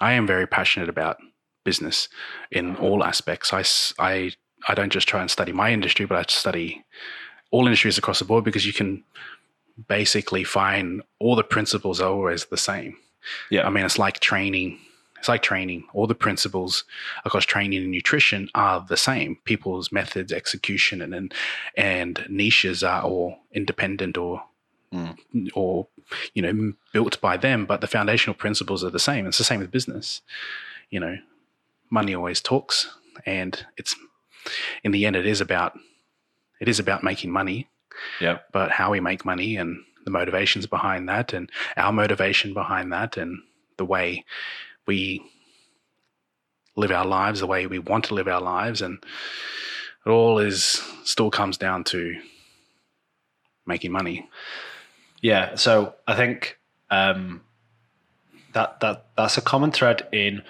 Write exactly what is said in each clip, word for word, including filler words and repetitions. I am very passionate about business in all aspects. I, I, I don't just try and study my industry, but I study all industries across the board, because you can basically find all the principles are always the same. Yeah. I mean, it's like training. It's like training. All the principles across training and nutrition are the same. People's methods, execution, and and, and niches are all independent or mm. or you know built by them, but the foundational principles are the same. It's the same with business. You know, money always talks, and it's in the end it is about it is about making money. Yeah. But how we make money and the motivations behind that, and our motivation behind that, and the way we live our lives, the way we want to live our lives, and it all is still comes down to making money. Yeah, so I think um, that that that's a common thread in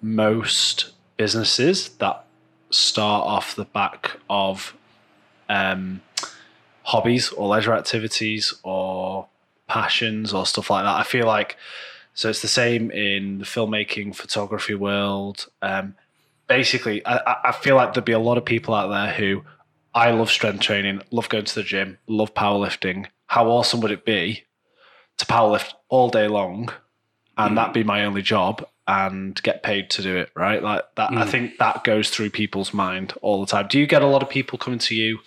most businesses that start off the back of um, hobbies or leisure activities or passions or stuff like that. I feel like. So it's the same in the filmmaking, photography world. Um, basically, I, I feel like there'd be a lot of people out there who, I love strength training, love going to the gym, love powerlifting. How awesome would it be to powerlift all day long and mm. that be my only job and get paid to do it, right? Like that. Mm. I think that goes through people's mind all the time. Do you get a lot of people coming to you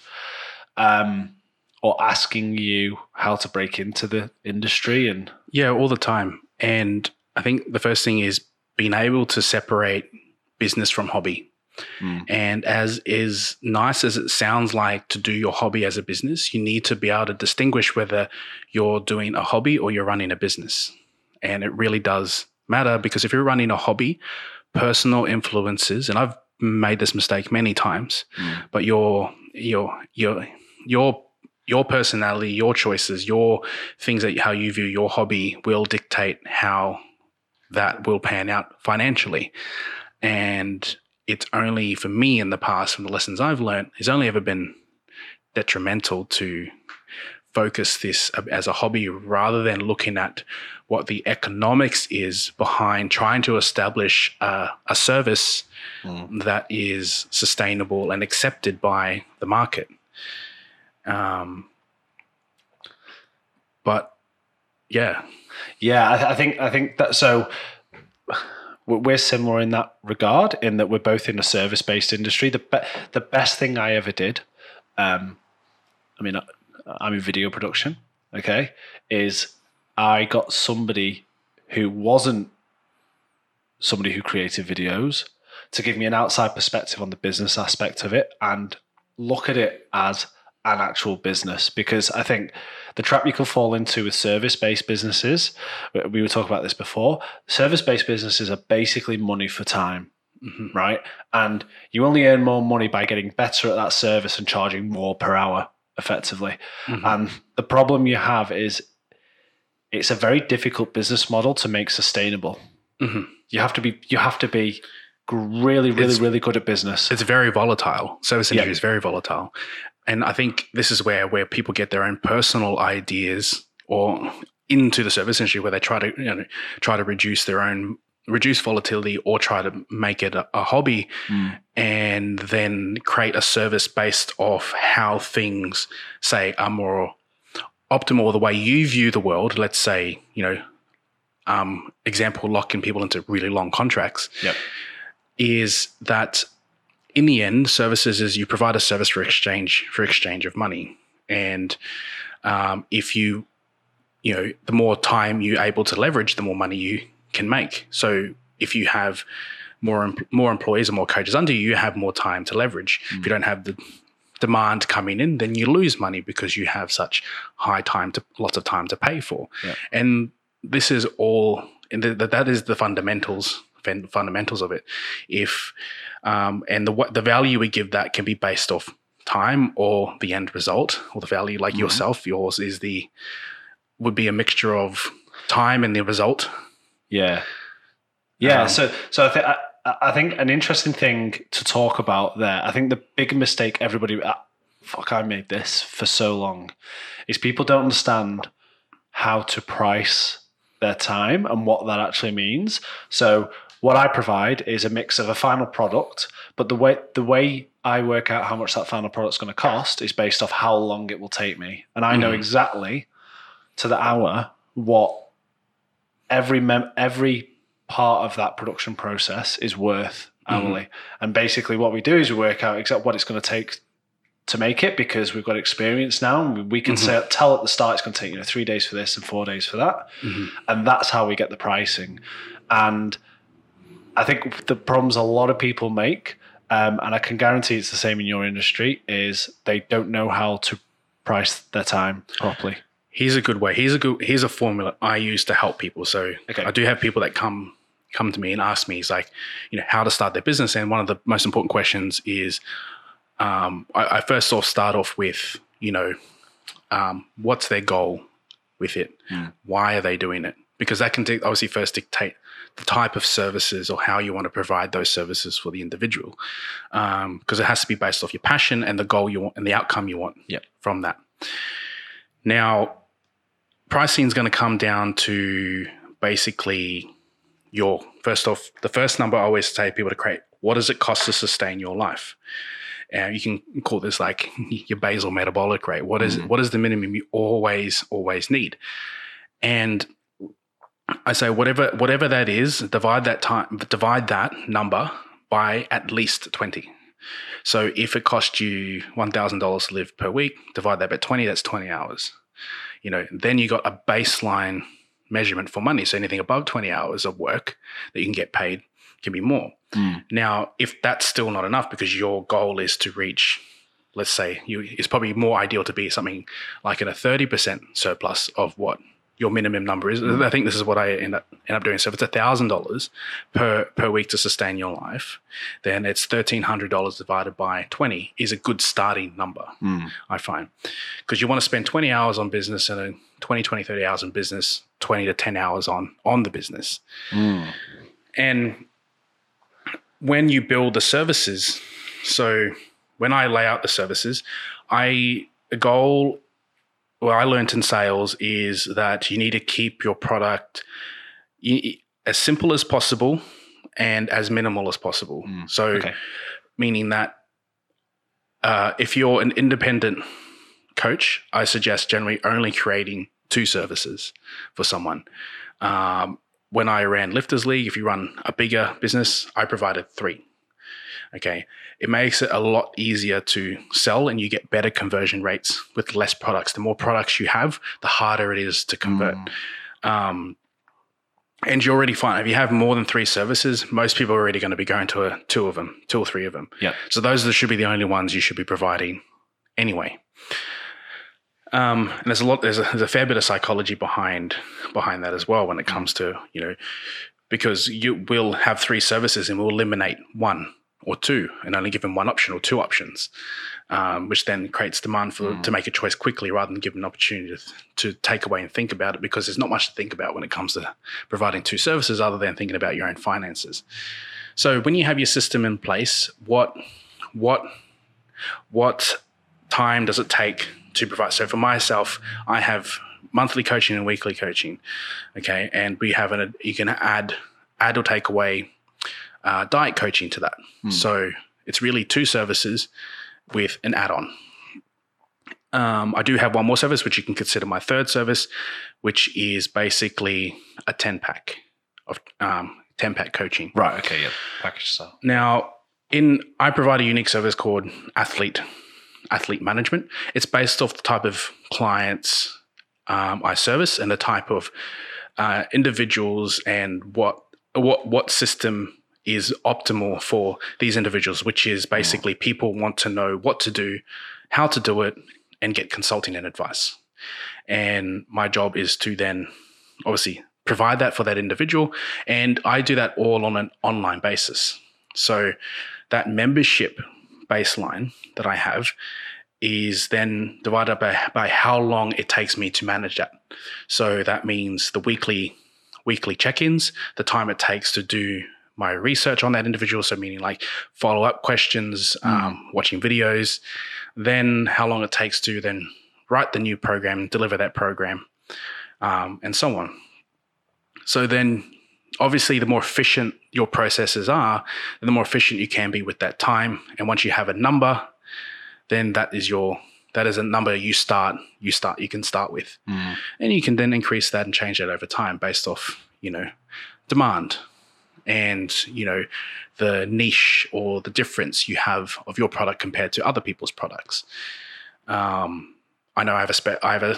um, or asking you how to break into the industry? And yeah, all the time. And I think the first thing is being able to separate business from hobby. Mm. And as is nice as it sounds like to do your hobby as a business, you need to be able to distinguish whether you're doing a hobby or you're running a business. And it really does matter, because if you're running a hobby, personal influences, and I've made this mistake many times, mm. but your your your your Your personality, your choices, your things that how you view your hobby will dictate how that will pan out financially. And it's only, for me in the past, from the lessons I've learned, it's only ever been detrimental to focus this as a hobby rather than looking at what the economics is behind trying to establish uh, a service mm. that is sustainable and accepted by the market. Um, but yeah, yeah, I, I think, I think that, so we're similar in that regard, in that we're both in a service-based industry. The be- the best thing I ever did, um, I mean, I, I'm in video production. Okay. Is I got somebody who wasn't somebody who created videos to give me an outside perspective on the business aspect of it and look at it as an actual business, because I think the trap you can fall into with service-based businesses, we were talking about this before, service-based businesses are basically money for time, mm-hmm. right? And you only earn more money by getting better at that service and charging more per hour, effectively. Mm-hmm. And the problem you have is it's a very difficult business model to make sustainable. Mm-hmm. You have to be, you have to be really, really, it's, really good at business. It's very volatile. Service industry yeah. is very volatile. And I think this is where, where people get their own personal ideas or into the service industry, where they try to, you know, try to reduce their own reduce volatility or try to make it a, a hobby mm. and then create a service based off how things, say, are more optimal, the way you view the world. Let's say, you know, um, example, locking people into really long contracts yep. is that in the end, services is you provide a service for exchange for exchange of money, and um, if you, you know, the more time you're able to leverage, the more money you can make. So if you have more more employees and more coaches under you, you have more time to leverage. Mm. If you don't have the demand coming in, then you lose money because you have such high time to lots of time to pay for. Yeah. And this is all, and th- that is the fundamentals. fundamentals of it. If um, and the the value we give that can be based off time or the end result or the value, like mm-hmm. yourself, yours is the would be a mixture of time and the result. Yeah, yeah. Um, so so I think I think an interesting thing to talk about there. I think the big mistake everybody ah, fuck I made this for so long is people don't understand how to price their time and what that actually means. So What I provide is a mix of a final product, but the way the way I work out how much that final product's going to cost is based off how long it will take me. And I know mm-hmm. exactly to the hour what every mem- every part of that production process is worth hourly. Mm-hmm. And basically what we do is we work out exactly what it's going to take to make it, because we've got experience now, and we can mm-hmm. say, tell at the start it's going to take, you know, three days for this and four days for that. Mm-hmm. And that's how we get the pricing. And I think the problems a lot of people make, um, and I can guarantee it's the same in your industry, is they don't know how to price their time properly. Here's a good way. Here's a good. Here's a formula I use to help people. So okay. I do have people that come come to me and ask me, it's like, you know, how to start their business. And one of the most important questions is, um, I, I first off start off with, you know, um, what's their goal with it? Mm. Why are they doing it? Because that can obviously first dictate the type of services or how you want to provide those services for the individual, because um, it has to be based off your passion and the goal you want and the outcome you want yep. from that. Now, pricing is going to come down to basically your first off. The first number I always say people to create: what does it cost to sustain your life? And you can call this like your basal metabolic rate. What is mm. what is the minimum you always always need? And I say whatever whatever that is, divide that time, divide that number by at least twenty. So if it cost you one thousand dollars to live per week, divide that by twenty, that's twenty hours. You know, then you got a baseline measurement for money. So anything above twenty hours of work that you can get paid can be more. Mm. Now, if that's still not enough because your goal is to reach, let's say, you, it's probably more ideal to be something like in a thirty percent surplus of what your minimum number is. I think this is what I end up end up doing. So if it's one thousand dollars per per week to sustain your life, then it's one thousand three hundred dollars divided by twenty is a good starting number, mm. I find. Because you want to spend twenty hours on business and twenty, twenty, thirty hours on business, twenty to ten hours on, on the business. Mm. And when you build the services, so when I lay out the services, I the goal what I learned in sales is that you need to keep your product as simple as possible and as minimal as possible. Mm, so okay. meaning that uh, if you're an independent coach, I suggest generally only creating two services for someone. Um, when I ran Lifters League, if you run a bigger business, I provided three. Okay, it makes it a lot easier to sell and you get better conversion rates with less products. The more products you have, the harder it is to convert. Mm. Um, and you already find if you have more than three services, most people are already going to be going to a, two of them, two or three of them. Yeah. So those are, should be the only ones you should be providing anyway. Um, and there's a lot, there's a, there's a fair bit of psychology behind behind that as well when it comes to, you know, because you will have three services and we'll eliminate one or two and only give them one option or two options, um, which then creates demand for mm. to make a choice quickly rather than give them an opportunity to, to take away and think about it, because there's not much to think about when it comes to providing two services other than thinking about your own finances. So when you have your system in place, what what what time does it take to provide? So for myself, I have monthly coaching and weekly coaching, okay? And we have an, you can add add or take away Uh, diet coaching to that. Mm. So it's really two services with an add-on. Um, I do have one more service, which you can consider my third service, which is basically a ten-pack of um, ten-pack coaching. Right, okay, yeah, package sale. Now, in I provide a unique service called Athlete Athlete Management. It's based off the type of clients um, I service and the type of uh, individuals and what what what system is optimal for these individuals, which is basically mm. people want to know what to do, how to do it, and get consulting and advice. And my job is to then obviously provide that for that individual. And I do that all on an online basis. So that membership baseline that I have is then divided by, by how long it takes me to manage that. So that means the weekly weekly check-ins, the time it takes to do my research on that individual, so meaning like follow-up questions, um, mm. watching videos, then how long it takes to then write the new program, deliver that program, um, and so on. So then obviously the more efficient your processes are, the more efficient you can be with that time. And once you have a number, then that is your that is a number you start you start you can start with, mm. and you can then increase that and change that over time based off you know demand and you know the niche or the difference you have of your product compared to other people's products. Um, I know I have a spe- I have a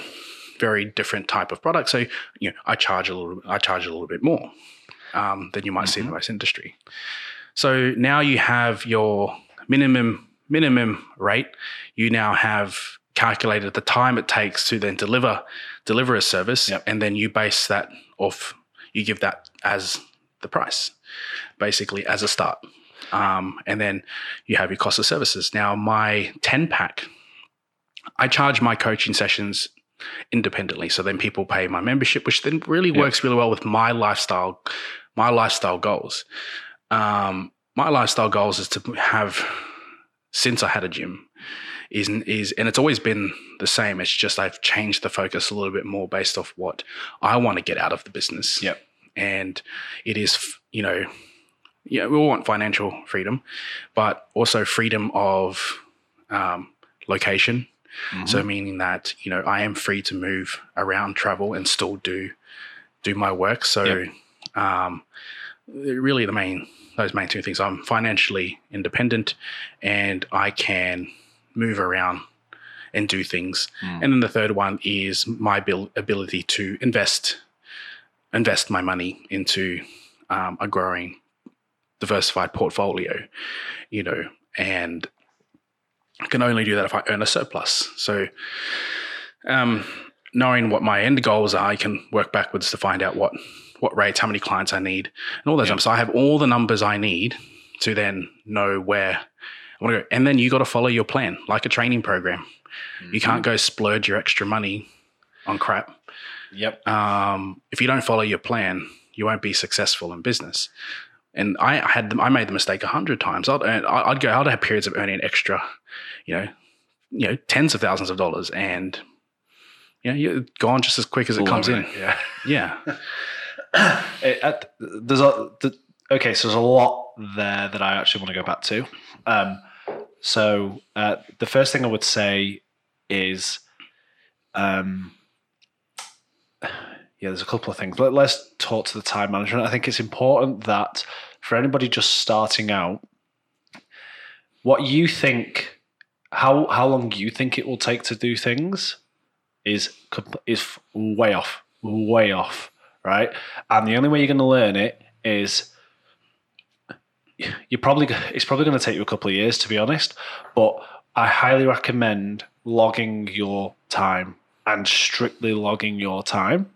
very different type of product, so you know I charge a little I charge a little bit more um, than you might mm-hmm. see in the most industry. So now you have your minimum. minimum rate. You now have calculated the time it takes to then deliver deliver a service, yep. and then you base that off, you give that as the price, basically as a start. Um, and then you have your cost of services. Now, my ten pack, I charge my coaching sessions independently, so then people pay my membership, which then really yep. works really well with my lifestyle, my lifestyle goals. Um, my lifestyle goals is to have... since I had a gym is, is, and it's always been the same. It's just, I've changed the focus a little bit more based off what I want to get out of the business. Yep. And it is, you know, yeah, we all want financial freedom, but also freedom of, um, location. Mm-hmm. So meaning that, you know, I am free to move around, travel, and still do, do my work. So, yep. um, really the main, those main two things. I'm financially independent and I can move around and do things. Mm. And then the third one is my bil- ability to invest, invest my money into um, a growing, diversified portfolio, you know, and I can only do that if I earn a surplus. So um, knowing what my end goals are, I can work backwards to find out what what rates, how many clients I need, and all those yep. numbers. So I have all the numbers I need to then know where I want to go. And then you got to follow your plan, like a training program. Mm-hmm. You can't go splurge your extra money on crap. Yep. Um, if you don't follow your plan, you won't be successful in business. And I had, I made the mistake a hundred times. I'd earn, I'd go, I'd have periods of earning extra, you know, you know, tens of thousands of dollars, and you know, you're gone just as quick as it all comes in. It. Yeah. Yeah. It, at, there's a the, okay, so there's a lot there that I actually want to go back to. Um, so uh, the first thing I would say is, um, yeah, there's a couple of things. Let, let's talk to the time management. I think it's important that for anybody just starting out, what you think, how how long you think it will take to do things, is is way off, way off. Right, and the only way you're going to learn it is you're probably it's probably going to take you a couple of years, to be honest. But I highly recommend logging your time and strictly logging your time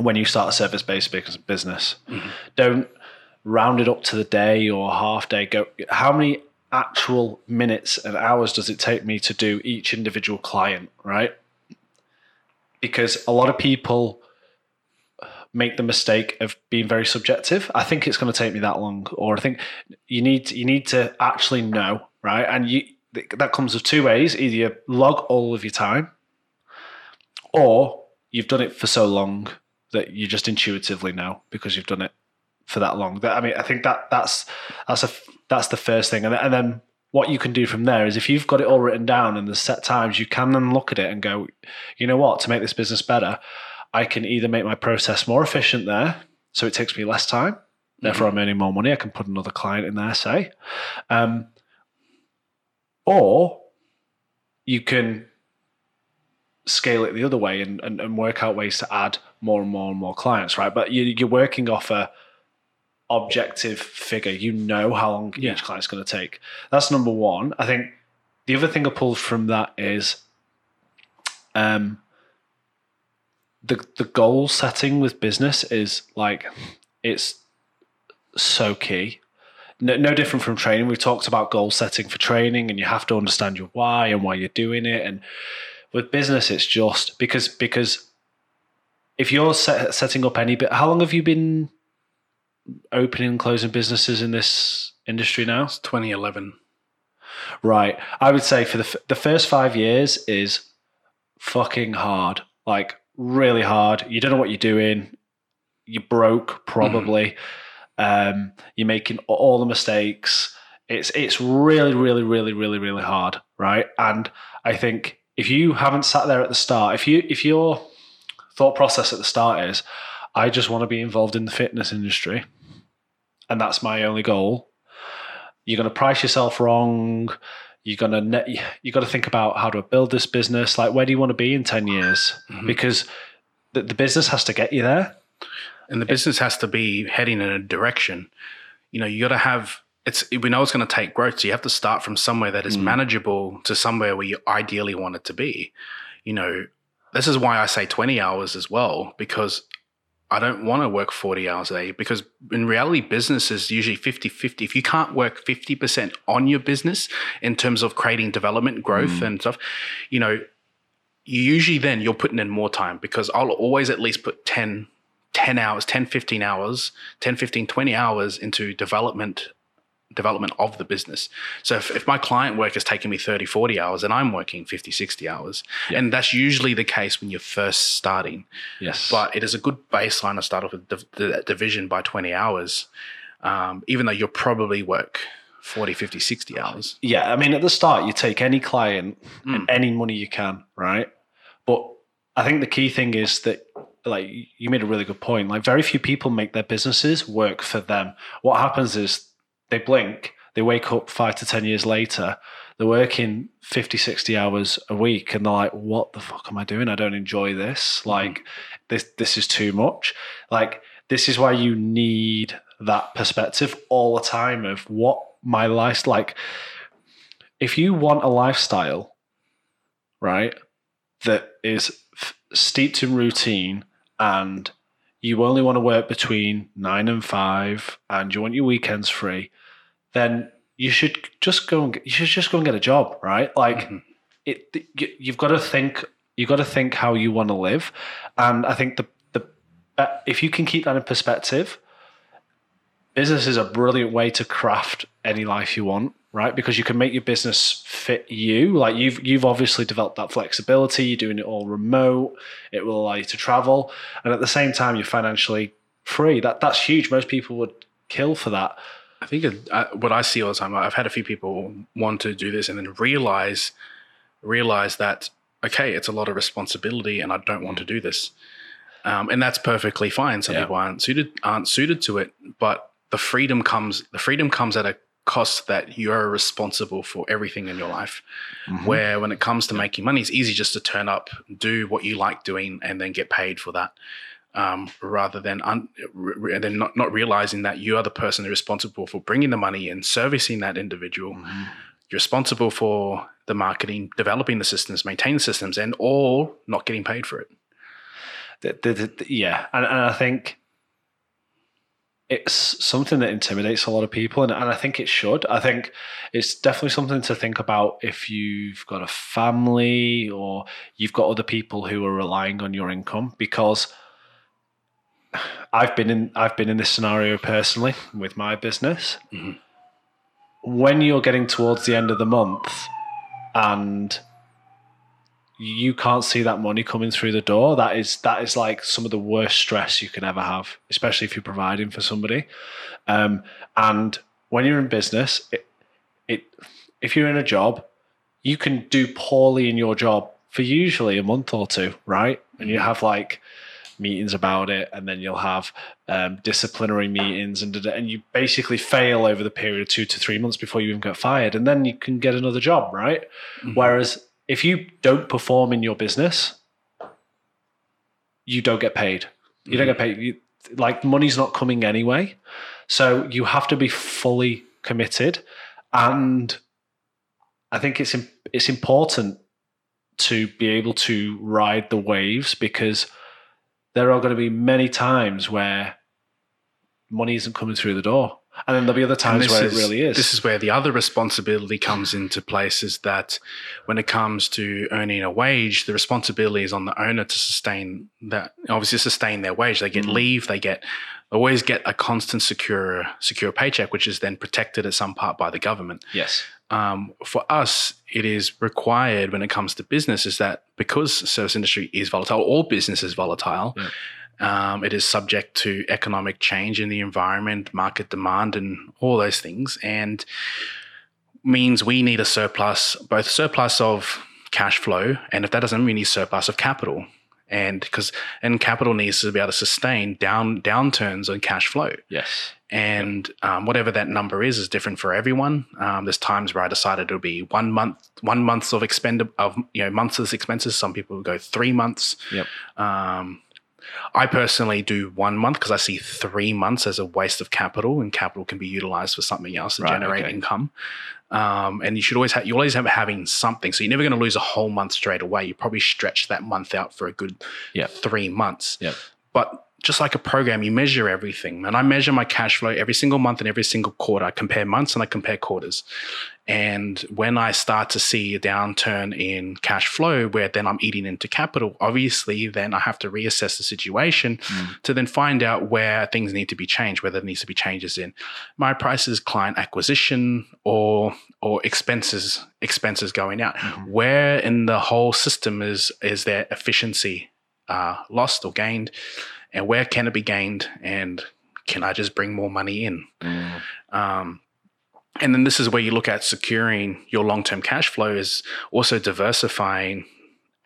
when you start a service-based business. Mm-hmm. Don't round it up to the day or half day. Go, how many actual minutes and hours does it take me to do each individual client? Right, because a lot of people make the mistake of being very subjective. I think it's going to take me that long, or I think you need to, you need to actually know, right? And you that comes of two ways: either you log all of your time, or you've done it for so long that you just intuitively know because you've done it for that long. That, I mean, I think that that's that's a that's the first thing, and and then what you can do from there is if you've got it all written down and there's set times, you can then look at it and go, you know what, to make this business better, I can either make my process more efficient there, so it takes me less time, therefore mm-hmm. I'm earning more money, I can put another client in there, say. Um, or you can scale it the other way and, and, and work out ways to add more and more and more clients, right? But you, you're working off a objective figure. You know how long yeah. each client's going to take. That's number one. I think the other thing I pulled from that is... um. the the goal setting with business is like, it's so key. No, no different from training. We've talked about goal setting for training and you have to understand your why and why you're doing it. And with business, it's just because, because if you're set, setting up any bit, how long have you been opening and closing businesses in this industry now? It's twenty eleven. Right. I would say for the, the first five years is fucking hard. Like, really hard. You don't know what you're doing. you're broke probably. Mm. Um, you're making all the mistakes. It's it's really, really, really, really, really hard, right? And I think if you haven't sat there at the start, if you if your thought process at the start is, I just want to be involved in the fitness industry, and that's my only goal, you're going to price yourself wrong. You're going to net, you got to think about how to build this business. Like, where do you want to be in ten years? Mm-hmm. Because the, the business has to get you there. And the business it, has to be heading in a direction. You know, you got to have, it's, we know it's going to take growth. So you have to start from somewhere that is mm. manageable to somewhere where you ideally want it to be. You know, this is why I say twenty hours as well, because I don't want to work forty hours a day, because in reality, business is usually fifty-fifty. If you can't work fifty percent on your business in terms of creating development, growth mm. and stuff, you know, usually then you're putting in more time, because I'll always at least put ten, ten hours, ten, fifteen hours, ten, fifteen, twenty hours into development development of the business. So if, if my client work is taking me thirty, forty hours, and I'm working fifty, sixty hours. Yeah. And that's usually the case when you're first starting. Yes. But it is a good baseline to start off with div- the division by twenty hours, um, even though you'll probably work forty, fifty, sixty hours. Yeah. I mean, at the start, you take any client mm. and any money you can, right? But I think the key thing is that, like, you made a really good point. Like, very few people make their businesses work for them. What happens is, they blink, they wake up five to ten years later, they're working fifty, sixty hours a week, and they're like, what the fuck am I doing? I don't enjoy this. Like, mm-hmm. this this is too much. Like, this is why you need that perspective all the time of what my life's like. If you want a lifestyle, right, that is f- steeped in routine, and you only want to work between nine and five, and you want your weekends free, then you should just go and get, you should just go and get a job, right? Like, mm-hmm. it, you've got to think, you've got to think how you want to live. And I think the the if you can keep that in perspective, business is a brilliant way to craft any life you want, right? Because you can make your business fit you. Like, you've you've obviously developed that flexibility. You're doing it all remote. It will allow you to travel, and at the same time, you're financially free. That that's huge. Most people would kill for that. I think uh, what I see all the time, I've had a few people want to do this and then realize realize that, okay, it's a lot of responsibility, and I don't want to do this. Um, and that's perfectly fine. Some yeah. people aren't suited aren't suited to it, but the freedom comes. The freedom comes at a cost that you're responsible for everything in your life, mm-hmm. where when it comes to making money, it's easy just to turn up, do what you like doing, and then get paid for that, um, rather than un- re- then not, not realizing that you are the person responsible for bringing the money and servicing that individual. Mm-hmm. You're responsible for the marketing, developing the systems, maintaining the systems, and all not getting paid for it. The, the, the, the, yeah. And, and I think it's something that intimidates a lot of people, and, and I think it should. I think it's definitely something to think about if you've got a family or you've got other people who are relying on your income, because I've been in I've been in this scenario personally with my business. Mm-hmm. When you're getting towards the end of the month and you can't see that money coming through the door, that is that is like some of the worst stress you can ever have, especially if you're providing for somebody. Um, and when you're in business, it, it if you're in a job, you can do poorly in your job for usually a month or two, right? And you have like meetings about it, and then you'll have um, disciplinary meetings, and and you basically fail over the period of two to three months before you even get fired, and then you can get another job, right? Mm-hmm. Whereas if you don't perform in your business, you don't get paid. You mm-hmm. don't get paid. You, like, money's not coming anyway. So you have to be fully committed. And I think it's it's important to be able to ride the waves, because there are going to be many times where money isn't coming through the door. And then there'll be other times where is, it really is. This is where the other responsibility comes into place, is that when it comes to earning a wage, the responsibility is on the owner to sustain that, obviously sustain their wage. They get mm-hmm. leave, they get always get a constant secure secure paycheck, which is then protected at some part by the government. Yes. Um, for us, it is required when it comes to business, is that because service industry is volatile, all business is volatile, yeah. Um, it is subject to economic change in the environment, market demand, and all those things, and means we need a surplus, both surplus of cash flow, and if that doesn't, we need surplus of capital. And because and capital needs to be able to sustain down downturns on cash flow. Yes. And um, whatever that number is is different for everyone. Um, there's times where I decided it'll be one month, one month's of expend of you know months of expenses. Some people go three months. Yep. Um, I personally do one month because I see three months as a waste of capital, and capital can be utilized for something else to right, generate okay. income. Um, and you should always have, you always have having something. So you're never going to lose a whole month straight away. You probably stretch that month out for a good yep. three months. Yep. But just like a program, you measure everything. And I measure my cash flow every single month and every single quarter. I compare months and I compare quarters. And when I start to see a downturn in cash flow where then I'm eating into capital, obviously then I have to reassess the situation mm. to then find out where things need to be changed, whether there needs to be changes in my prices, client acquisition, or or expenses expenses going out. Mm-hmm. Where in the whole system is, is there efficiency uh, lost or gained? And where can it be gained? And can I just bring more money in? Mm. Um, and then this is where you look at securing your long-term cash flow is also diversifying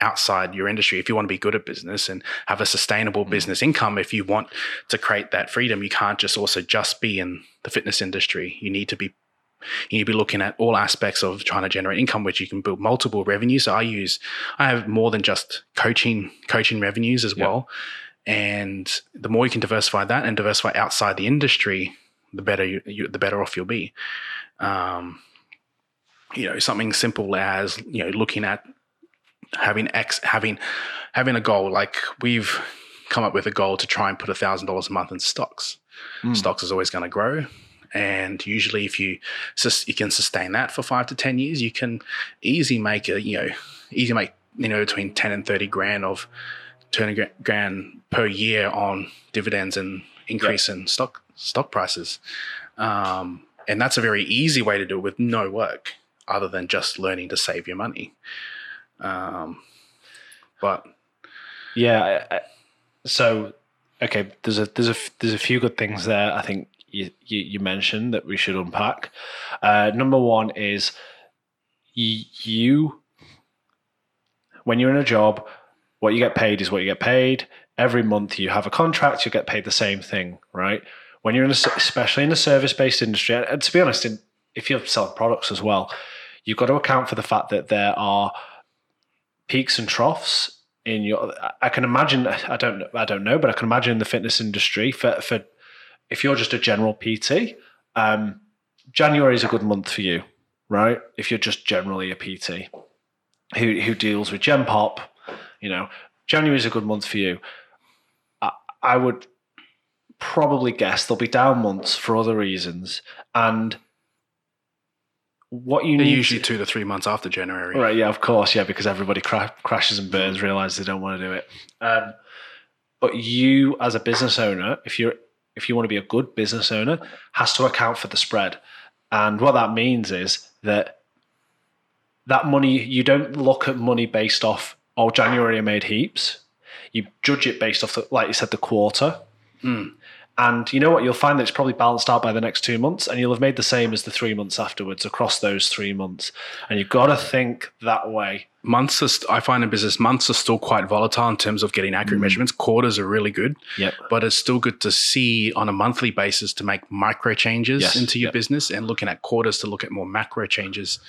outside your industry. If you want to be good at business and have a sustainable mm. business income, if you want to create that freedom, you can't just also just be in the fitness industry. You need to be You need to be looking at all aspects of trying to generate income, which you can build multiple revenues. So I use, I have more than just coaching, coaching revenues as yep. well. And the more you can diversify that and diversify outside the industry, the better you, you the better off you'll be. Um, you know, something simple as you know looking at having X, having having a goal. Like we've come up with a goal to try and put a thousand dollars a month in stocks. Mm. Stocks is always going to grow, and usually if you you can sustain that for five to ten years, you can easy make a you know easy make you know between ten and thirty grand of. twenty grand per year on dividends and increase yep. in stock stock prices. Um, and that's a very easy way to do it with no work other than just learning to save your money. Um, but yeah, I, I, so okay, there's a there's a there's a few good things there I think you you, you mentioned that we should unpack. Uh, number one is y- you when you're in a job, what you get paid is what you get paid. Every month you have a contract, you get paid the same thing, right? When you're in, a, especially in a service-based industry, and to be honest, in, if you're selling products as well, you've got to account for the fact that there are peaks and troughs in your. I can imagine. I don't. I don't know, but I can imagine in the fitness industry for for if you're just a general P T, um, January is a good month for you, right? If you're just generally a P T who who deals with Gen Pop. You know, January is a good month for you. I, I would probably guess there'll be down months for other reasons. And what you They're need usually two to three months after January, right? Yeah, of course, yeah, because everybody cra- crashes and burns, realize they don't want to do it. Um, but you, as a business owner, if you're if you want to be a good business owner, has to account for the spread. And what that means is that that money you don't look at money based off. Oh, January I made heaps. You judge it based off, the, like you said, the quarter. Mm. And you know what? You'll find that it's probably balanced out by the next two months and you'll have made the same as the three months afterwards across those three months. And you've got to think that way. Months, are st- I find in business, months are still quite volatile in terms of getting accurate mm. measurements. Quarters are really good. Yep. But it's still good to see on a monthly basis to make micro changes yes. into your yep. business and looking at quarters to look at more macro changes.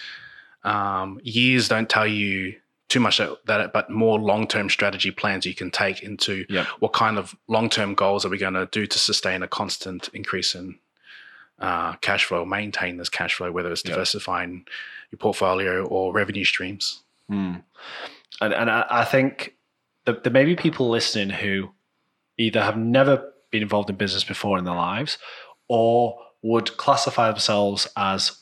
Um, years don't tell you too much that, but more long-term strategy plans you can take into yep. what kind of long-term goals are we going to do to sustain a constant increase in uh, cash flow, maintain this cash flow, whether it's diversifying yep. your portfolio or revenue streams. Mm. And, and I, I think that there may be people listening who either have never been involved in business before in their lives or would classify themselves as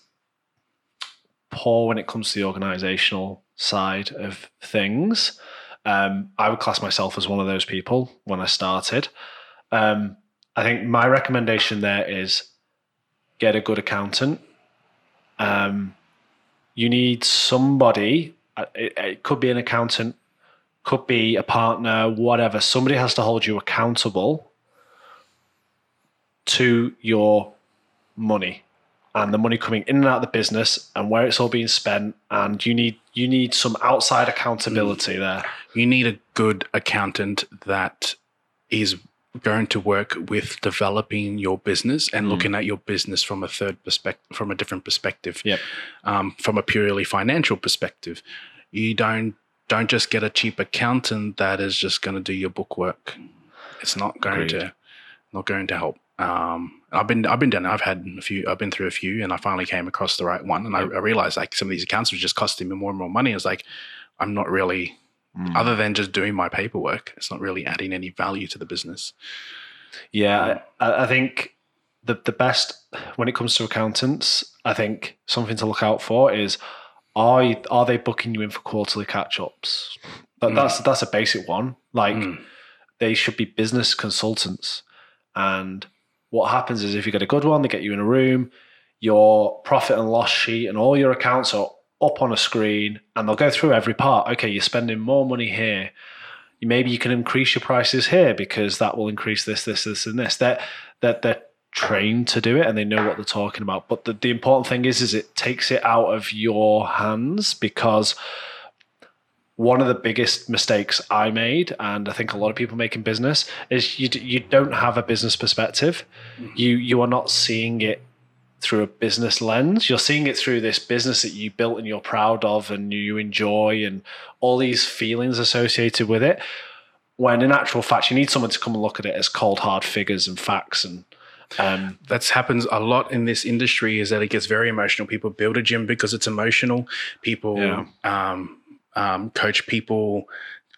poor when it comes to the organizational side of things. Um, I would class myself as one of those people when I started. Um, I think my recommendation there is get a good accountant. Um, you need somebody, it, it could be an accountant could be a partner, whatever. Somebody has to hold you accountable to your money and the money coming in and out of the business and where it's all being spent. And you need you need some outside accountability there. You need a good accountant that is going to work with developing your business and looking mm. at your business from a third perspective, from a different perspective, yep. um, from a purely financial perspective. You don't don't just get a cheap accountant that is just going to do your bookwork. It's not going Agreed. to not going to help. Um, I've been I've been down. I've had a few. I've been through a few, and I finally came across the right one. And yep. I, I realized like some of these accounts were just costing me more and more money. I was like, I'm not really. Mm. Other than just doing my paperwork, it's not really adding any value to the business. Yeah, I, I think the the best when it comes to accountants, I think something to look out for is are you, are they booking you in for quarterly catch ups? But mm. that's that's a basic one. Like mm. they should be business consultants. And what happens is if you get a good one, they get you in a room. Your profit and loss sheet and all your accounts are up on a screen, and they'll go through every part. Okay, you're spending more money here. Maybe you can increase your prices here because that will increase this, this, this, and this. They're, they're, they're trained to do it, and they know what they're talking about. But the, the important thing is, is it takes it out of your hands, because one of the biggest mistakes I made, and I think a lot of people make in business, is you you don't have a business perspective. Mm-hmm. You you are not seeing it through a business lens. You're seeing it through this business that you built and you're proud of and you enjoy and all these feelings associated with it, when in actual fact you need someone to come and look at it as cold hard figures and facts. And um that happens a lot in this industry, is that it gets very emotional. People build a gym because it's emotional. People yeah. um, um coach people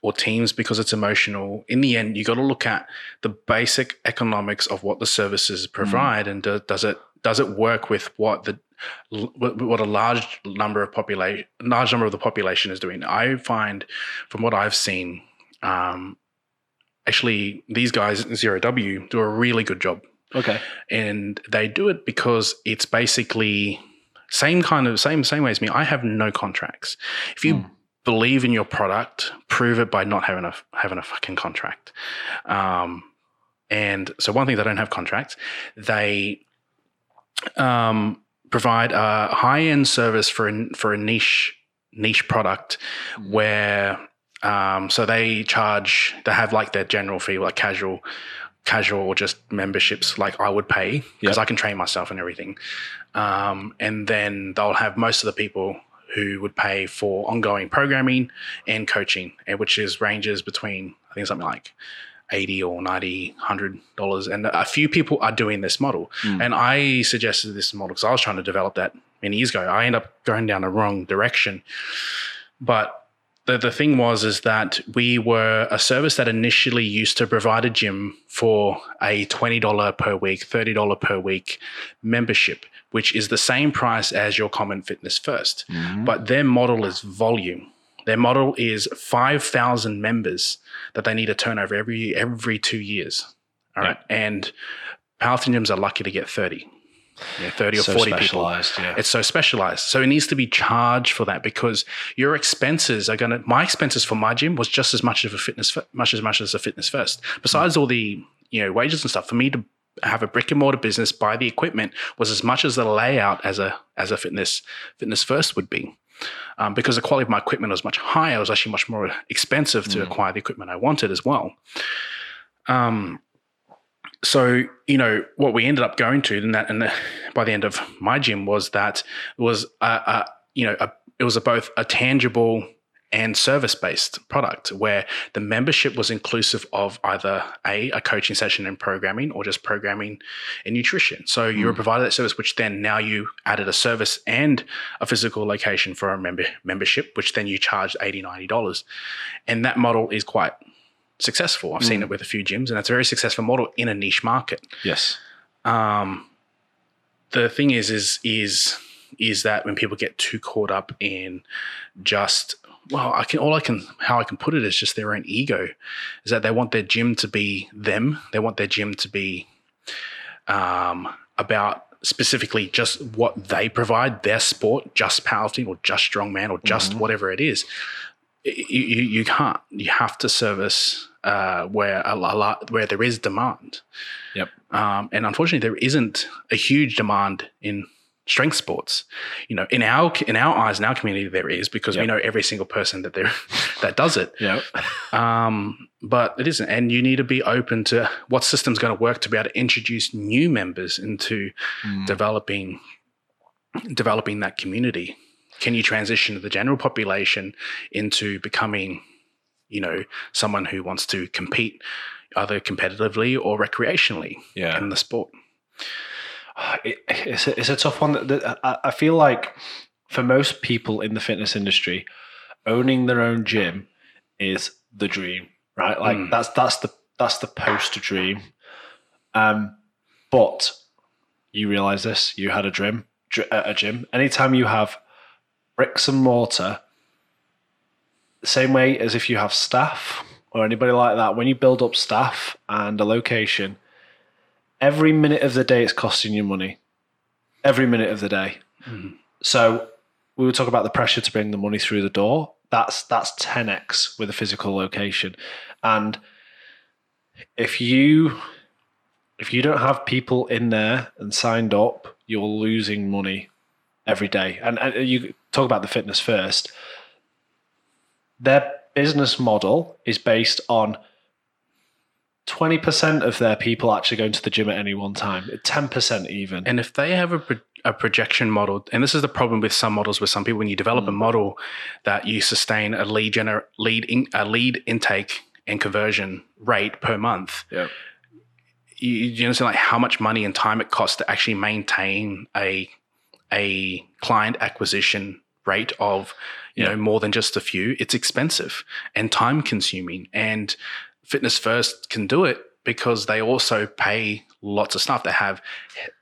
or teams because it's emotional. In the end, you got to look at the basic economics of what the services provide mm. and do, does it Does it work with what the what a large number of population large number of the population is doing? I find, from what I've seen, um, actually these guys at Zero W do a really good job. Okay, and they do it because it's basically same kind of same same way as me. I have no contracts. If you mm. believe in your product, prove it by not having a having a fucking contract. Um, and so one thing, they don't have contracts. They Um, provide a high-end service for a, for a niche niche product where um, so they charge they have like their general fee, like casual casual or just memberships, like I would pay because yep. I can train myself and everything, um, and then they'll have most of the people who would pay for ongoing programming and coaching, and which is ranges between I think something like eighty or ninety, a hundred dollars, and a few people are doing this model. Mm. And I suggested this model because I was trying to develop that many years ago. I ended up going down the wrong direction. But the the thing was is that we were a service that initially used to provide a gym for a twenty dollars per week, thirty dollars per week membership, which is the same price as your common Fitness First. Mm-hmm. But their model is volume. Their model is five thousand members that they need to turn over every every two years. All right. Yeah. And powerlifting gyms are lucky to get thirty. Yeah, thirty or so forty people. Yeah. It's so specialized. So it needs to be charged for that, because your expenses are gonna my expenses for my gym was just as much of a fitness much as much as a Fitness First. Besides mm. all the, you know, wages and stuff, for me to have a brick and mortar business, buy the equipment, was as much as the layout as a as a fitness fitness first would be. Um, because the quality of my equipment was much higher, it was actually much more expensive to mm. acquire the equipment I wanted as well. Um, so you know what we ended up going to, and that, and the, by the end of my gym was that it was a, a you know a, it was a, both a tangible and service-based product where the membership was inclusive of either a a coaching session in programming or just programming and nutrition. So you mm. were provided that service, which then now you added a service and a physical location for a member membership, which then you charged eighty dollars, ninety dollars. And that model is quite successful. I've mm. seen it with a few gyms, and it's a very successful model in a niche market. Yes. Um, the thing is, is, is, is that when people get too caught up in just – well, I can all I can how I can put it is just their own ego, is that they want their gym to be them. They want their gym to be um, about specifically just what they provide, their sport, just powerlifting or just strongman or just mm-hmm. whatever it is. you, you, you can't. You have to service uh, where a lot, where there is demand. Yep. Um, and unfortunately, there isn't a huge demand in strength sports. You know, in our in our eyes, in our community, there is, because yep. we know every single person that there that does it. Yeah. Um, but it isn't, and you need to be open to what system's going to work to be able to introduce new members into mm. developing developing that community. Can you transition the general population into becoming, you know, someone who wants to compete either competitively or recreationally yeah. in the sport? It, it's, a, it's a tough one. That, that I, I feel like for most people in the fitness industry, owning their own gym is the dream, right? Like mm. that's that's the that's the poster dream. Um, but you realize this: you had a gym, a gym. Anytime you have bricks and mortar, the same way as if you have staff or anybody like that, when you build up staff and a location, every minute of the day, it's costing you money. Every minute of the day. Mm-hmm. So we were talking about the pressure to bring the money through the door. That's that's ten x with a physical location. And if you if you don't have people in there and signed up, you're losing money every day. And, and you talk about the fitness first. Their business model is based on twenty percent of their people actually going to the gym at any one time, ten percent even. And if they have a, pro- a projection model, and this is the problem with some models with some people, when you develop mm. a model that you sustain a lead gener- lead in- a lead intake and conversion rate per month, yeah. you, you understand like how much money and time it costs to actually maintain a a client acquisition rate of you yeah. know more than just a few. It's expensive and time consuming, and Fitness First can do it because they also pay lots of staff. They have,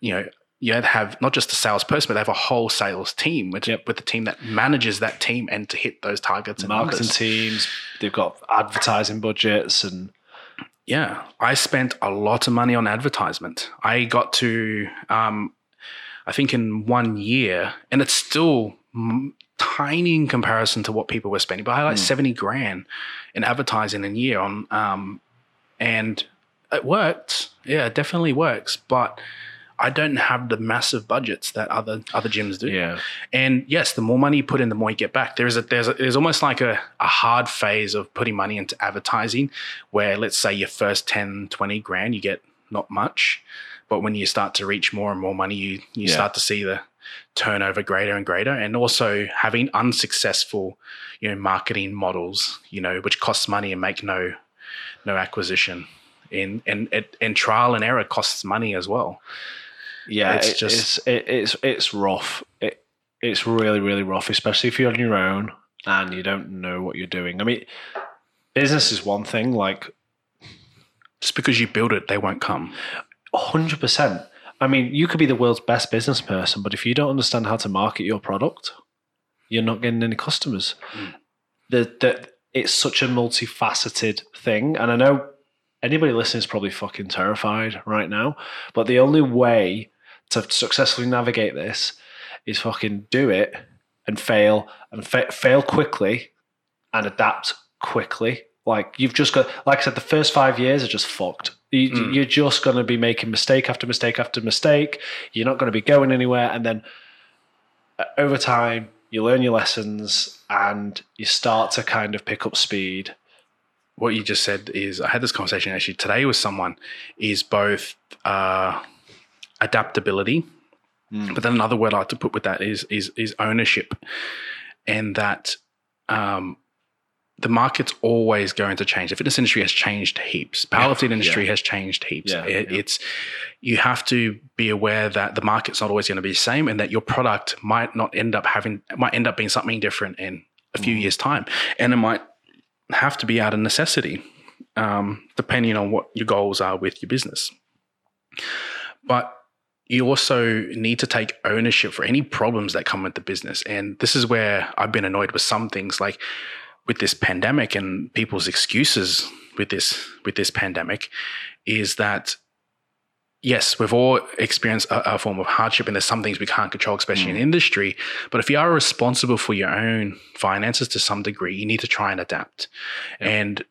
you know, you have not just a salesperson, but they have a whole sales team, which yep. with the team that manages that team and to hit those targets and marketing numbers. Teams. They've got advertising budgets and yeah, I spent a lot of money on advertisement. I got to, um, I think in one year, and it's still m- tiny in comparison to what people were spending, but I had like mm. seventy grand in advertising a year on, um, and it worked. Yeah, it definitely works, but I don't have the massive budgets that other, other gyms do. Yeah. And yes, the more money you put in, the more you get back. There is a, there's a, there's almost like a, a hard phase of putting money into advertising where let's say your first ten, twenty grand, you get not much, but when you start to reach more and more money, you, you yeah. start to see the turnover greater and greater, and also having unsuccessful, you know, marketing models, you know, which costs money and make no, no acquisition, and and and trial and error costs money as well. Yeah, it's it, just it's it, it's it's rough. It it's really really rough, especially if you're on your own and you don't know what you're doing. I mean, business is one thing. Like, just because you build it, they won't come. one hundred percent. I mean, you could be the world's best business person, but if you don't understand how to market your product, you're not getting any customers. Mm. The, the, it's such a multifaceted thing. And I know anybody listening is probably fucking terrified right now, but the only way to successfully navigate this is fucking do it and fail and fa- fail quickly and adapt quickly. Like you've just got, like I said, the first five years are just fucked. You, mm. You're just going to be making mistake after mistake after mistake. You're not going to be going anywhere. And then uh, over time, you learn your lessons and you start to kind of pick up speed. What you just said is, I had this conversation actually today with someone, is both uh, adaptability, mm. but then another word I like to put with that is is, is ownership, and that um, the market's always going to change. The fitness industry has changed heaps. Powerlifting yeah, industry yeah. has changed heaps. Yeah, it, yeah. It's you have to be aware that the market's not always going to be the same, and that your product might not end up having might end up being something different in a few mm. years' time, and it might have to be out of necessity, um, depending on what your goals are with your business. But you also need to take ownership for any problems that come with the business, and this is where I've been annoyed with some things, like with this pandemic and people's excuses with this with this pandemic, is that yes, we've all experienced a, a form of hardship, and there's some things we can't control, especially mm. in industry. But if you are responsible for your own finances to some degree, you need to try and adapt. Yep. And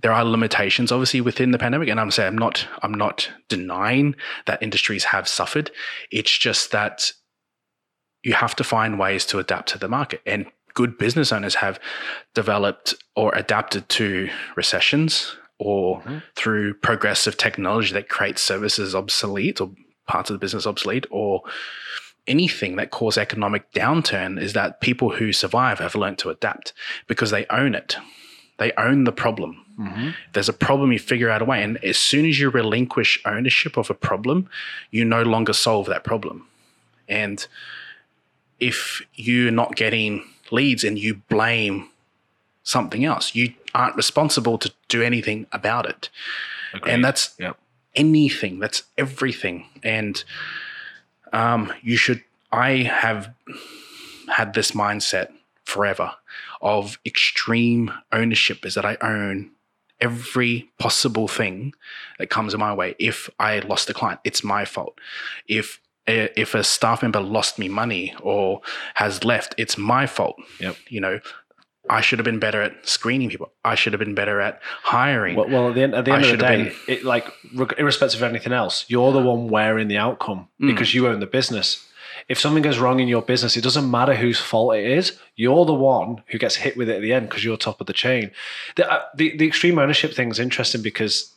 there are limitations, obviously, within the pandemic. And I'm saying I'm not I'm not denying that industries have suffered. It's just that you have to find ways to adapt to the market. And good business owners have developed or adapted to recessions, or mm-hmm. through progressive technology that creates services obsolete, or parts of the business obsolete, or anything that causes economic downturn, is that people who survive have learned to adapt because they own it. They own the problem. Mm-hmm. There's a problem, you figure out a way. And as soon as you relinquish ownership of a problem, you no longer solve that problem. And if you're not getting leads and you blame something else, you aren't responsible to do anything about it. Agreed. And that's yep. anything, that's everything. And um, you should, I have had this mindset forever of extreme ownership, is that I own every possible thing that comes in my way. If I lost a client, it's my fault. If if a staff member lost me money or has left, it's my fault. Yep. You know, I should have been better at screening people. I should have been better at hiring. Well, well at the end, at the end of the day, been, it, like irrespective of anything else, you're the one wearing the outcome mm. because you own the business. If something goes wrong in your business, it doesn't matter whose fault it is. You're the one who gets hit with it at the end because you're top of the chain. The, uh, the, the extreme ownership thing is interesting because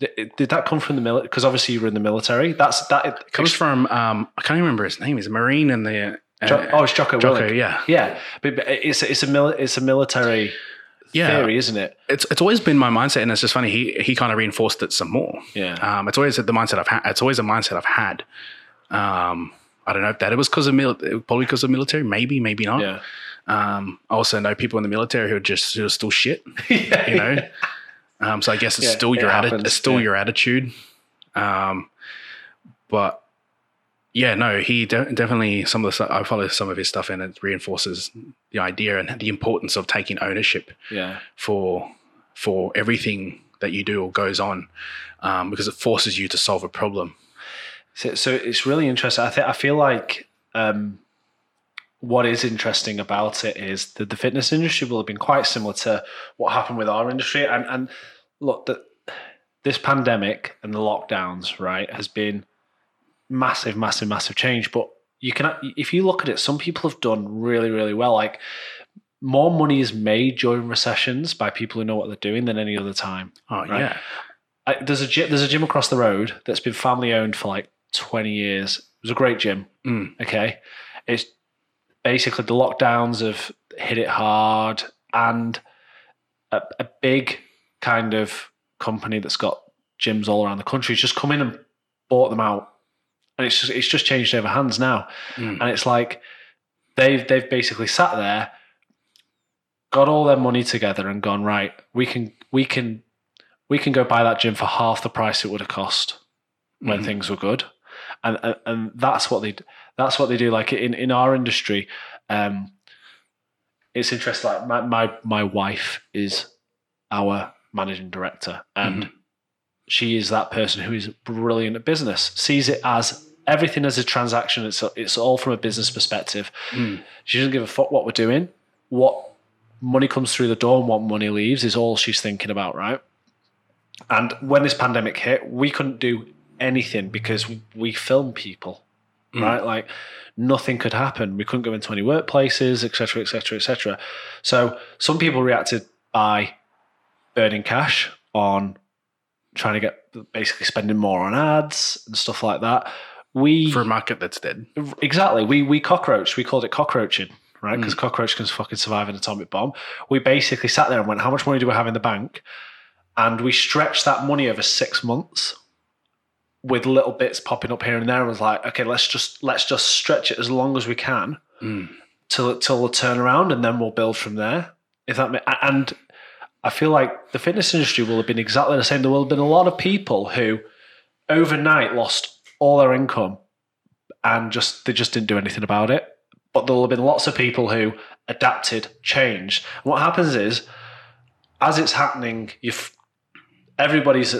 th- did that come from the military? Because obviously you were in the military. That's that it, it comes ex- from um, I can't even remember his name. He's a Marine in the uh, jo- oh, it's Jocko Willink. Yeah, yeah. But, but it's it's a mil- it's a military yeah. theory, isn't it? It's it's always been my mindset, and it's just funny. He he kind of reinforced it some more. Yeah. Um, it's always the mindset I've had. It's always a mindset I've had. Um. I don't know if that it was because of mil- probably because of military, maybe, maybe not. Yeah. Um, I also know people in the military who are just who are still shit, yeah, you know. Yeah. Um, so I guess it's yeah, still it your atti- it's still yeah. your attitude. Um, but yeah, no, he de- definitely some of the stuff, I follow some of his stuff, and it reinforces the idea and the importance of taking ownership. Yeah. For for everything that you do or goes on, um, because it forces you to solve a problem. So, so it's really interesting. I think I feel like um, what is interesting about it is that the fitness industry will have been quite similar to what happened with our industry. And, and look, that this pandemic and the lockdowns, right, has been massive, massive, massive change. But you can, if you look at it, some people have done really, really well. Like more money is made during recessions by people who know what they're doing than any other time. Oh right? yeah. I, there's a gym, there's a gym across the road that's been family owned for like twenty years. It was a great gym. Mm. Okay. It's basically the lockdowns have hit it hard, and a, a big kind of company that's got gyms all around the country has just come in and bought them out. And it's just, it's just changed over hands now. Mm. And it's like they've, they've basically sat there, got all their money together and gone, right, we can, we can, we can go buy that gym for half the price it would have cost when mm-hmm. things were good. And, and and that's what they that's what they do. Like in, in our industry, um, it's interesting. Like my, my my wife is our managing director, and mm-hmm. she is that person who is brilliant at business. Sees it as everything as a transaction. It's a, it's all from a business perspective. Mm. She doesn't give a fuck what we're doing. What money comes through the door and what money leaves is all she's thinking about. Right. And when this pandemic hit, we couldn't do anything because we film people, mm. right? Like nothing could happen. We couldn't go into any workplaces, et cetera, et cetera, et cetera. So some people reacted by burning cash on trying to get, basically spending more on ads and stuff like that. We For a market that's dead. Exactly. We, we cockroached. We called it cockroaching, right? Because mm. cockroach can fucking survive an atomic bomb. We basically sat there and went, how much money do we have in the bank? And we stretched that money over six months with little bits popping up here and there. And was like, okay, let's just let's just stretch it as long as we can mm. till till the turnaround, and then we'll build from there. If that may, and I feel like the fitness industry will have been exactly the same. There will have been a lot of people who overnight lost all their income and just they just didn't do anything about it. But there will have been lots of people who adapted, changed. And what happens is, as it's happening, you've everybody's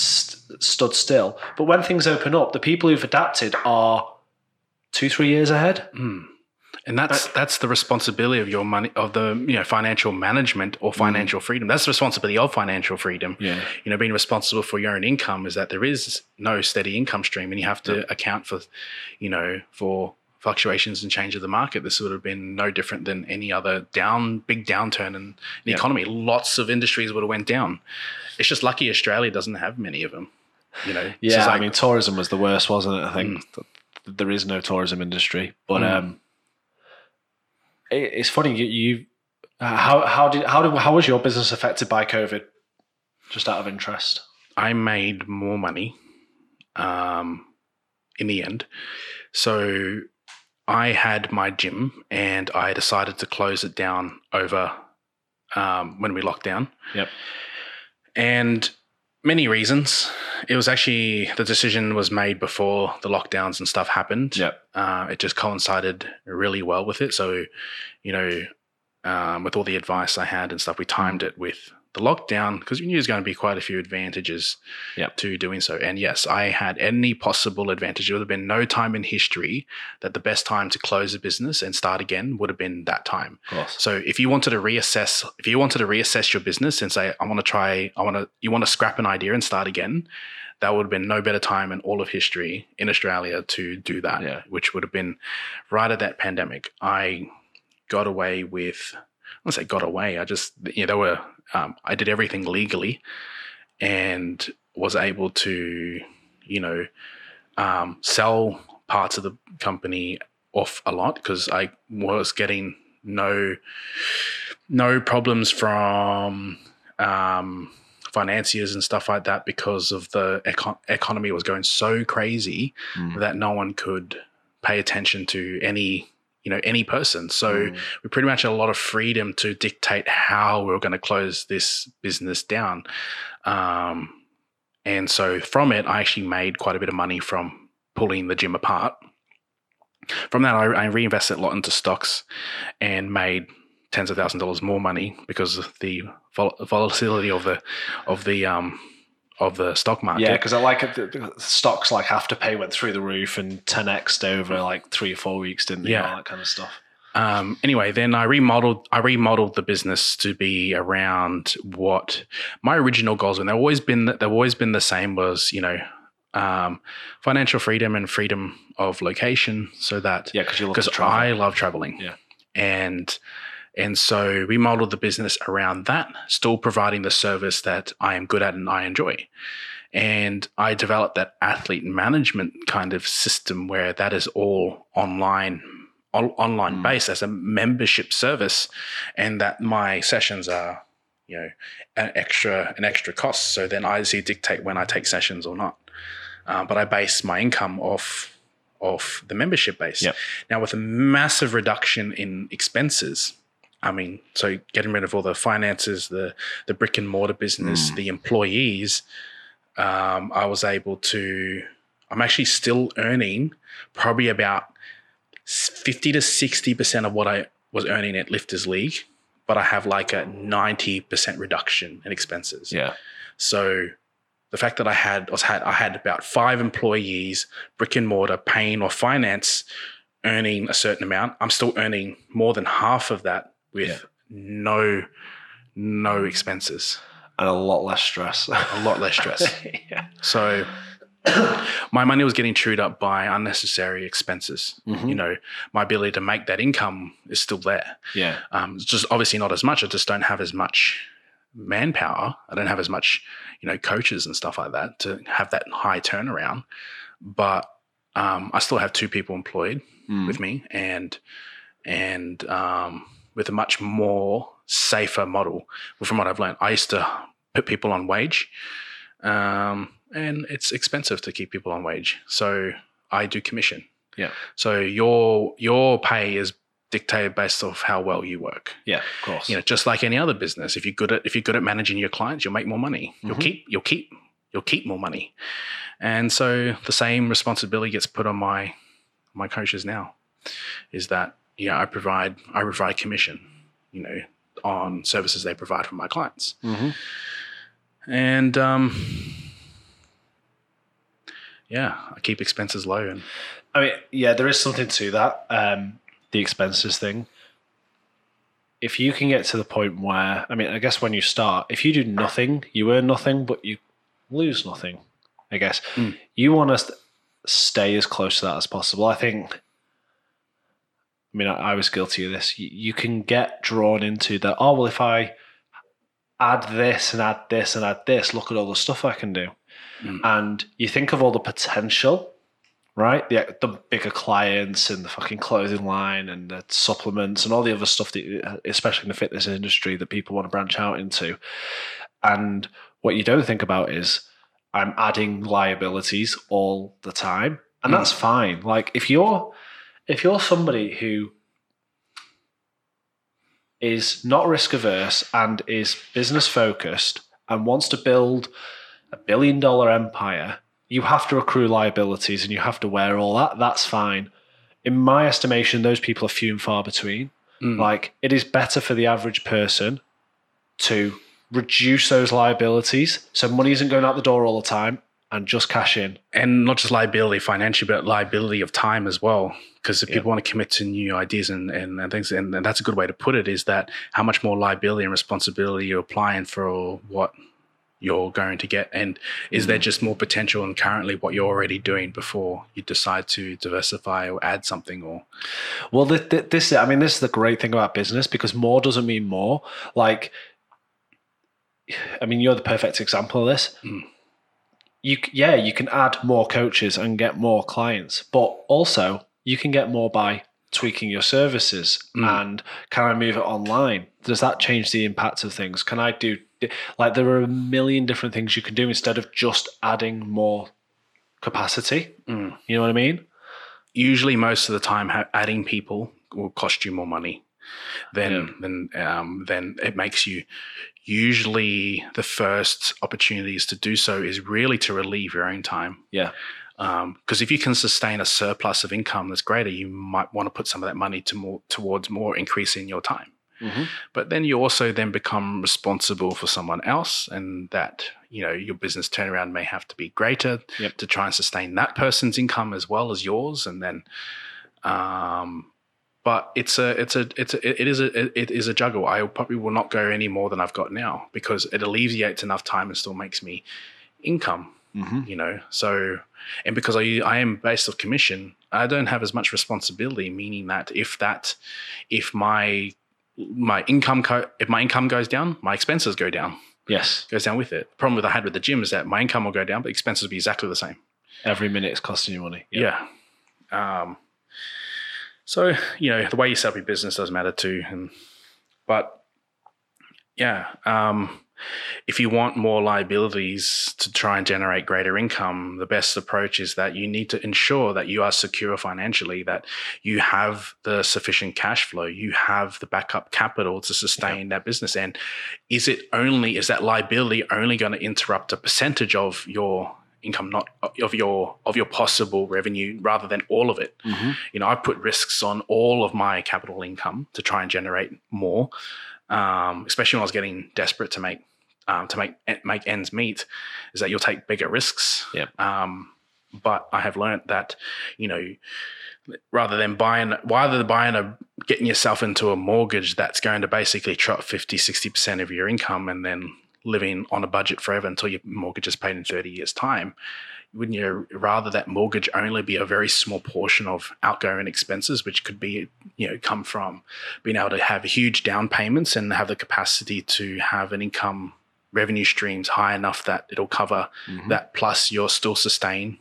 st- stood still. But when things open up, the people who've adapted are two, three years ahead. Mm. And that's that's the responsibility of your money, of the you know financial management or financial mm. freedom. That's the responsibility of financial freedom. Yeah. You know, being responsible for your own income is that there is no steady income stream, and you have to yeah. account for, you know, for fluctuations and change of the market. This would have been no different than any other down big downturn in the yeah. economy. Lots of industries would have went down. It's just lucky Australia doesn't have many of them. You know. Yeah. Like, I mean, tourism was the worst, wasn't it? I think mm. there is no tourism industry, but. Mm. um It's funny. You, you uh, how how did how did how was your business affected by COVID? Just out of interest, I made more money, um, in the end. So I had my gym, and I decided to close it down over um, when we locked down. Yep. And many reasons. It was actually the decision was made before the lockdowns and stuff happened. Yep. Uh, it just coincided really well with it. So, you know, um, with all the advice I had and stuff, we timed it with the lockdown because we knew there's going to be quite a few advantages yep. to doing so. And yes, I had any possible advantage. It would have been no time in history that the best time to close a business and start again would have been that time. So if you wanted to reassess, if you wanted to reassess your business and say, I want to try, I want to, you want to scrap an idea and start again, that would have been no better time in all of history in Australia to do that, yeah. which would have been right at that pandemic. I got away with, I don't say got away. I just, you know, there were, Um, I did everything legally and was able to, you know, um, sell parts of the company off a lot because I was getting no no problems from um, financiers and stuff like that because of the econ- economy was going so crazy mm. that no one could pay attention to any you know, any person. So mm. we pretty much had a lot of freedom to dictate how we were going to close this business down. Um, and so from it, I actually made quite a bit of money from pulling the gym apart. From that, I, I reinvested a lot into stocks and made tens of thousands of dollars more money because of the vol- volatility of the, of the, um, of the stock market. Yeah, because I like it, the stocks like Afterpay went through the roof and ten X'd over like three or four weeks, didn't they? Yeah. All that kind of stuff. Um, anyway, then I remodeled I remodeled the business to be around what my original goals were. And they've always been they've always been the same was, you know, um, financial freedom and freedom of location so that yeah, because you love to travel. I love traveling. Yeah. And And so we modeled the business around that, still providing the service that I am good at and I enjoy. And I developed that athlete management kind of system where that is all online, all online mm. based as a membership service, and that my sessions are, you know, an extra an extra cost. So then I see dictate when I take sessions or not. Uh, but I base my income off off the membership base. Yep. Now with a massive reduction in expenses. I mean, so getting rid of all the finances, the the brick and mortar business, mm. the employees, um, I was able to, I'm actually still earning probably about fifty to sixty percent of what I was earning at Lifters League, but I have like a ninety percent reduction in expenses. Yeah. So the fact that I had, I had, I had about five employees, brick and mortar, paying or finance, earning a certain amount, I'm still earning more than half of that with yeah. no no expenses and a lot less stress a lot less stress yeah. So my money was getting chewed up by unnecessary expenses. Mm-hmm. You know, my ability to make that income is still there. Yeah. Um it's just obviously not as much. I just don't have as much manpower. I don't have as much, you know, coaches and stuff like that to have that high turnaround, but um I still have two people employed mm. with me, and and um with a much more safer model. Well, from what I've learned, I used to put people on wage, um, and it's expensive to keep people on wage. So I do commission. Yeah. So your your pay is dictated based off how well you work. Yeah, of course. You know, just like any other business, if you're good at if you're good at managing your clients, you'll make more money. Mm-hmm. You'll keep you'll keep you'll keep more money, and so the same responsibility gets put on my my coaches now. Is that you know, I provide I provide commission, you know, on services they provide for my clients. Mm-hmm. And um, yeah, I keep expenses low. And I mean, yeah, there is something to that, um, the expenses thing. If you can get to the point where, I mean, I guess when you start, if you do nothing, you earn nothing, but you lose nothing, I guess. Mm. You want to st- stay as close to that as possible. I think, I mean, I, I was guilty of this. You, you can get drawn into that, oh, well, if I add this and add this and add this, look at all the stuff I can do. Mm. And you think of all the potential, right? The, the bigger clients and the fucking clothing line and the supplements and all the other stuff, that, especially in the fitness industry, that people want to branch out into. And what you don't think about is I'm adding liabilities all the time. And mm. that's fine. Like if you're, if you're somebody who is not risk averse and is business focused and wants to build a billion dollar empire, you have to accrue liabilities and you have to wear all that. That's fine. In my estimation, those people are few and far between. Mm. Like, it is better for the average person to reduce those liabilities so money isn't going out the door all the time and just cash in. And not just liability financially, but liability of time as well. Because if yeah. people want to commit to new ideas and, and, and things, and, and that's a good way to put it, is that how much more liability and responsibility you're applying for what you're going to get, and is there just more potential in currently what you're already doing before you decide to diversify or add something? Or well, th- th- this I mean, this is the great thing about business, because more doesn't mean more. Like, I mean, you're the perfect example of this. Mm. You yeah, you can add more coaches and get more clients, but also you can get more by tweaking your services. Mm. And can I move it online? Does that change the impact of things? Can I do? Like, there are a million different things you can do instead of just adding more capacity. Mm. You know what I mean? Usually, most of the time, adding people will cost you more money than yeah. than um, than it makes you. Usually, the first opportunities to do so is really to relieve your own time. Yeah. Because um, if you can sustain a surplus of income that's greater, you might want to put some of that money to more towards more increasing your time. Mm-hmm. But then you also then become responsible for someone else, and that, you know, your business turnaround may have to be greater yep. to try and sustain that person's income as well as yours. And then, um, but it's a, it's a, it's a, it is a, it is a juggle. I probably will not go any more than I've got now, because it alleviates enough time and still makes me income, mm-hmm. you know? So, and because I, I am based off commission, I don't have as much responsibility, meaning that if that, if my, my income, co- if my income goes down, my expenses go down. Yes. Goes down with it. The problem that I had with the gym is that my income will go down, but expenses will be exactly the same. Every minute it's costing you money. Yeah. yeah. Um, so, you know, the way you set up your business does matter too. And, but yeah, um, if you want more liabilities to try and generate greater income, the best approach is that you need to ensure that you are secure financially, that you have the sufficient cash flow, you have the backup capital to sustain yeah. that business. And is it only, is that liability only going to interrupt a percentage of your income, not of your of your possible revenue, rather than all of it? Mm-hmm. You know, I put risks on all of my capital income to try and generate more. Um, especially when I was getting desperate to make um, to make make ends meet, is that you'll take bigger risks. Yeah. Um, but I have learned that, you know, rather than buying, rather than buying a getting yourself into a mortgage that's going to basically trot fifty, sixty percent of your income and then living on a budget forever until your mortgage is paid in thirty years' time, wouldn't you rather that mortgage only be a very small portion of outgoing expenses, which could be, you know, come from being able to have huge down payments and have the capacity to have an income revenue streams high enough that it'll cover mm-hmm. that, plus you'll still sustain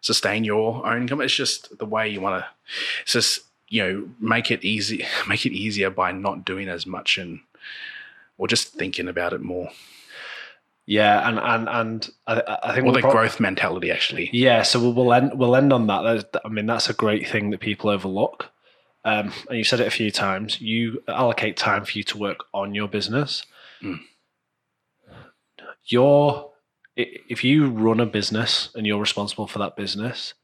sustain your own income. It's just the way you want to, it's just, you know, make it easy, make it easier by not doing as much and or just thinking about it more. Yeah, and and and I, I think well, we'll the pro- growth mentality actually. Yeah, so we'll, we'll end we'll end on that. I mean, that's a great thing that people overlook. Um, and you said it a few times. You allocate time for you to work on your business. Mm. Your if you run a business and you're responsible for that business,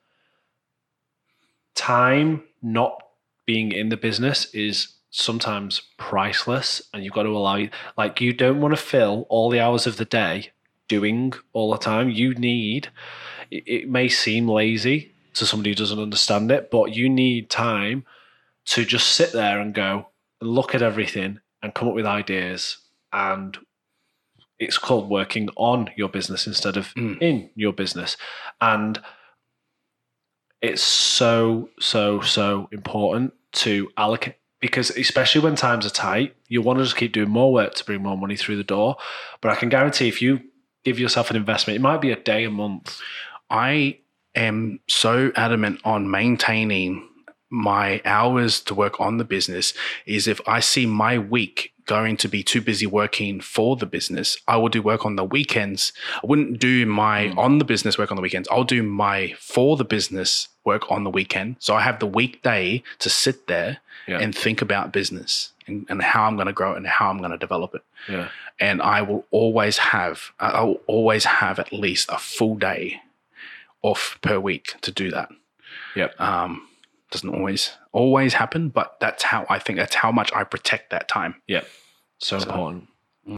time not being in the business is sometimes priceless, and you've got to allow you, like, you don't want to fill all the hours of the day doing all the time. You need, it, it may seem lazy to somebody who doesn't understand it, but you need time to just sit there and go and look at everything and come up with ideas. And it's called working on your business instead of mm. in your business. And it's so, so, so important to allocate, because especially when times are tight, you want to just keep doing more work to bring more money through the door. But I can guarantee if you give yourself an investment, it might be a day, a month. I am so adamant on maintaining my hours to work on the business. Is if I see my week going to be too busy working for the business, I will do work on the weekends. I wouldn't do my mm. on the business work on the weekends. I'll do my for the business work on the weekend. So I have the weekday to sit there yeah. and think about business and, and how I'm going to grow it and how I'm going to develop it. Yeah. And I will always have, I will always have at least a full day off per week to do that. Yep. Um, doesn't always, always happen, but that's how I think, that's how much I protect that time. Yeah. So, so important.